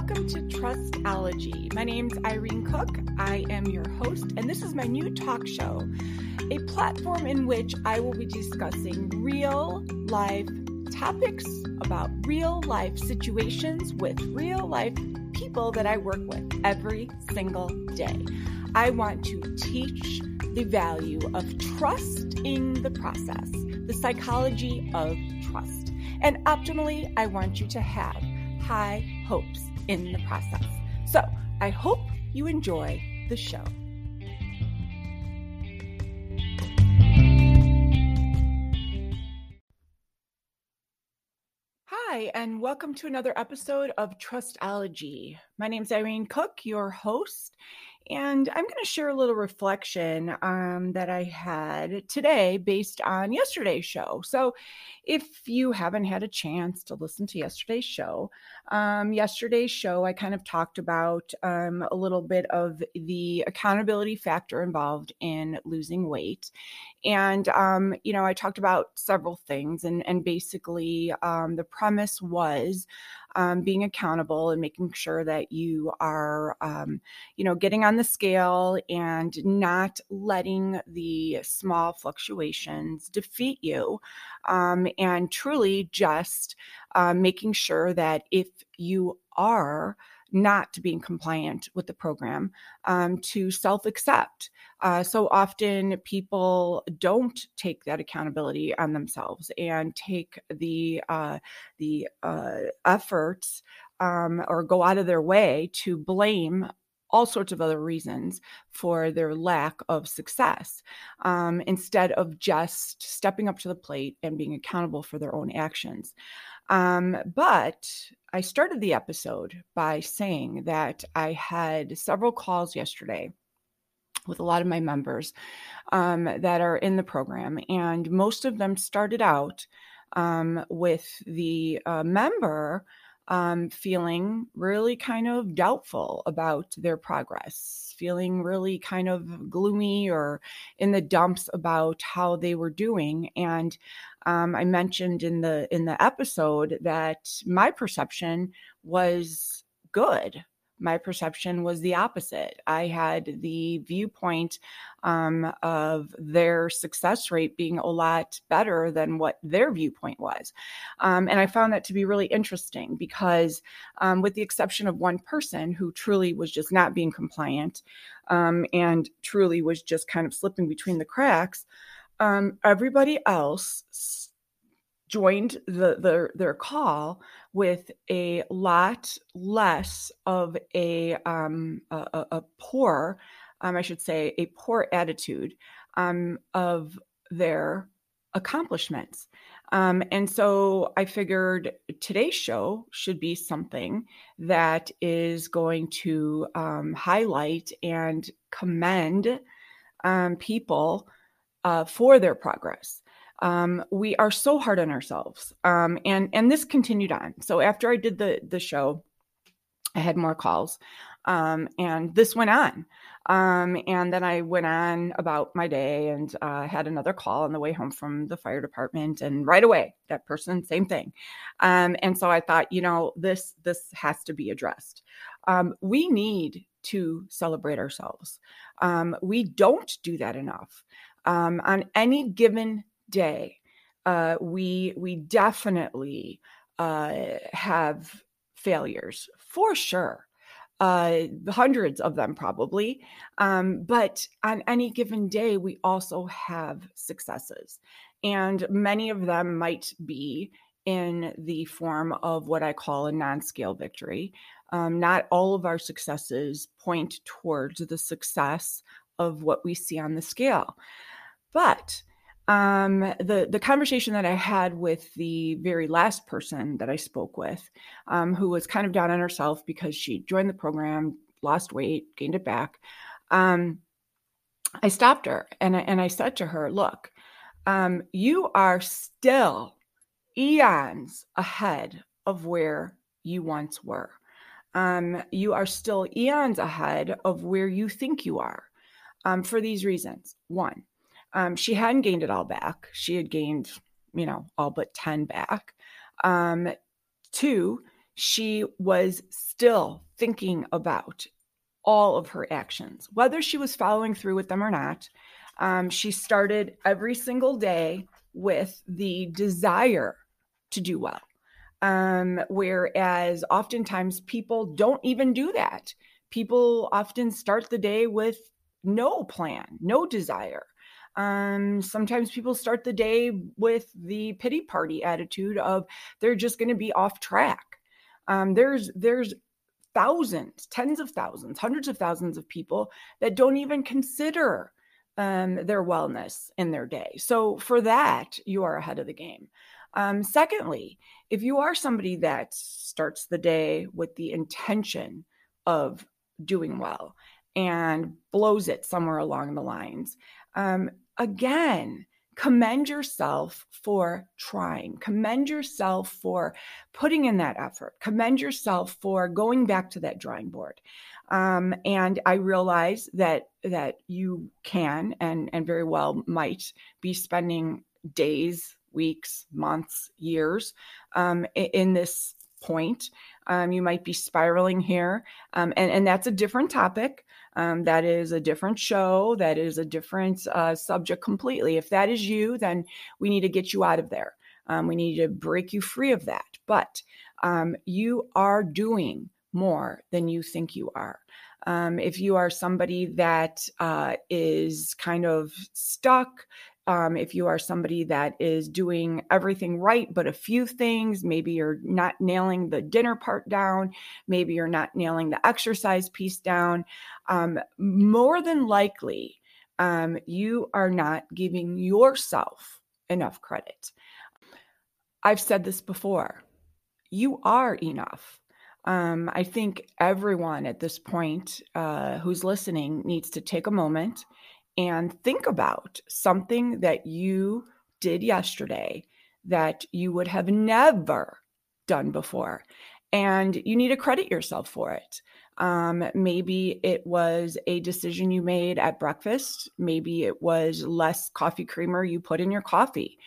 Welcome to Trustology. My name's Irene Cook. I am your host, and this is my new talk show, a platform in which I will be discussing real life topics about real life situations with real life people that I work with every single day. I want to teach the value of trust in the process, the psychology of trust, and optimally, I want you to have high hopes in the process. So I hope you enjoy the show. Hi, and welcome to another episode of Trustology. My name is Irene Cook, your host, and I'm going to share a little reflection that I had today based on yesterday's show. So if you haven't had a chance to listen to yesterday's show, I kind of talked about a little bit of the accountability factor involved in losing weight. And, I talked about several things and basically the premise was being accountable and making sure that you are, getting on the scale and not letting the small fluctuations defeat you, and truly just making sure that if you are not being compliant with the program, to self-accept. So often people don't take that accountability on themselves and take the efforts or go out of their way to blame all sorts of other reasons for their lack of success, instead of just stepping up to the plate and being accountable for their own actions. But I started the episode by saying that I had several calls yesterday with a lot of my members that are in the program, and most of them started out with the member feeling really kind of doubtful about their progress, feeling really kind of gloomy or in the dumps about how they were doing. And I mentioned in the episode that my perception was good. My perception was the opposite. I had the viewpoint of their success rate being a lot better than what their viewpoint was. And I found that to be really interesting because with the exception of one person who truly was just not being compliant and truly was just kind of slipping between the cracks, everybody else joined their call with a lot less of a poor attitude of their accomplishments. And so I figured today's show should be something that is going to highlight and commend people for their progress. We are so hard on ourselves. And this continued on. So after I did the show, I had more calls, and this went on. And then I went on about my day and had another call on the way home from the fire department. And right away, that person, same thing. And so I thought, this has to be addressed. We need to celebrate ourselves. We don't do that enough. On any given day, we definitely have failures for sure, hundreds of them probably. But on any given day, we also have successes, and many of them might be in the form of what I call a non-scale victory. Not all of our successes point towards the success of what we see on the scale, but the conversation that I had with the very last person that I spoke with, who was kind of down on herself because she joined the program, lost weight, gained it back. I stopped her and I said to her, look, you are still eons ahead of where you once were. You are still eons ahead of where you think you are, for these reasons. One, she hadn't gained it all back. She had gained, all but 10 back. Two, she was still thinking about all of her actions, whether she was following through with them or not. She started every single day with the desire to do well. Whereas oftentimes people don't even do that. People often start the day with no plan, no desire. Sometimes people start the day with the pity party attitude of they're just going to be off track. There's thousands, tens of thousands, hundreds of thousands of people that don't even consider their wellness in their day. So for that, you are ahead of the game. Secondly, if you are somebody that starts the day with the intention of doing well and blows it somewhere along the lines, again, commend yourself for trying, commend yourself for putting in that effort, commend yourself for going back to that drawing board. And I realize that you can and very well might be spending days, weeks, months, years in this point. You might be spiraling here. And that's a different topic. That is a different show. That is a different subject completely. If that is you, then we need to get you out of there. We need to break you free of that. But you are doing more than you think you are. If you are somebody that is kind of stuck, if you are somebody that is doing everything right, but a few things, maybe you're not nailing the dinner part down, maybe you're not nailing the exercise piece down, more than likely, you are not giving yourself enough credit. I've said this before, you are enough. I think everyone at this point who's listening needs to take a moment and think about something that you did yesterday that you would have never done before. And you need to credit yourself for it. Maybe it was a decision you made at breakfast. Maybe it was less coffee creamer you put in your coffee.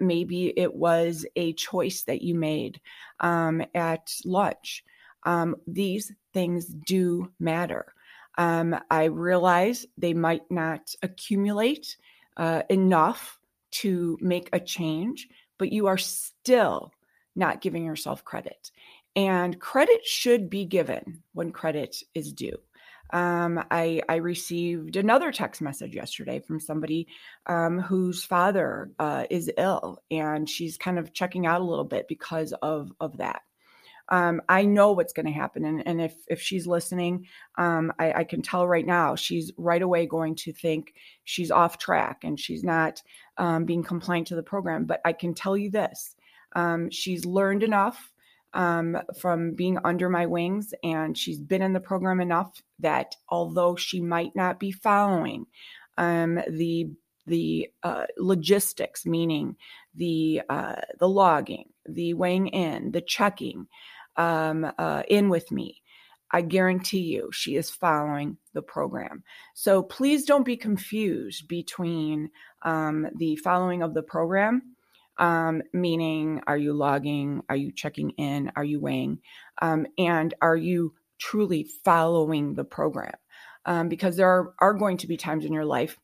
Maybe it was a choice that you made at lunch. These things do matter. I realize they might not accumulate enough to make a change, but you are still not giving yourself credit. And credit should be given when credit is due. I received another text message yesterday from somebody whose father is ill, and she's kind of checking out a little bit because of that. I know what's going to happen. And if she's listening, I can tell right now, she's right away going to think she's off track and she's not being compliant to the program. But I can tell you this, she's learned enough from being under my wings, and she's been in the program enough that although she might not be following the logistics, meaning the logging, the weighing in, the checking in with me, I guarantee you she is following the program. So please don't be confused between the following of the program, meaning are you logging, are you checking in, are you weighing, and are you truly following the program? Because there are going to be times in your life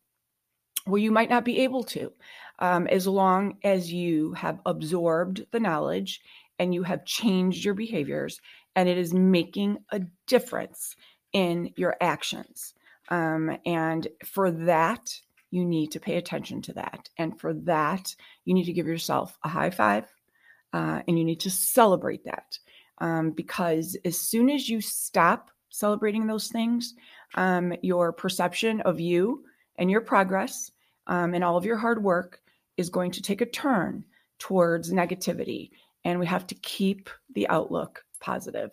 where you might not be able to, as long as you have absorbed the knowledge and you have changed your behaviors and it is making a difference in your actions. And for that, you need to pay attention to that. And for that, you need to give yourself a high five and you need to celebrate that. Because as soon as you stop celebrating those things, your perception of you and your progress and all of your hard work is going to take a turn towards negativity. And we have to keep the outlook positive.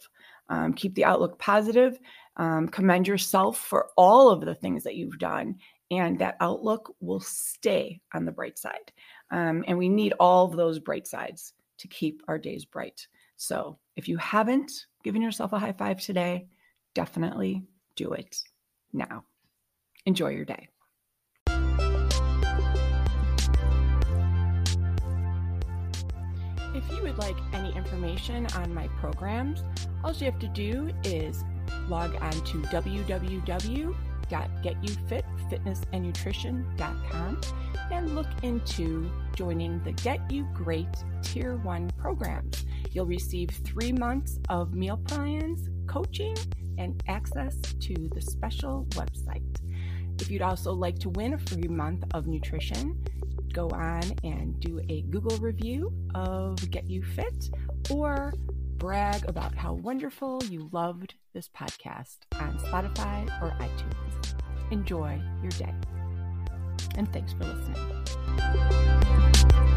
Keep the outlook positive. Commend yourself for all of the things that you've done. And that outlook will stay on the bright side. And we need all of those bright sides to keep our days bright. So if you haven't given yourself a high five today, definitely do it now. Enjoy your day. If you would like any information on my programs, all you have to do is log on to www.getyouFitnessandnutrition.com and look into joining the Get You Great Tier 1 programs. You'll receive 3 months of meal plans, coaching, and access to the special website. If you'd also like to win a free month of nutrition, go on and do a Google review of Get You Fit or brag about how wonderful you loved this podcast on Spotify or iTunes. Enjoy your day. And thanks for listening.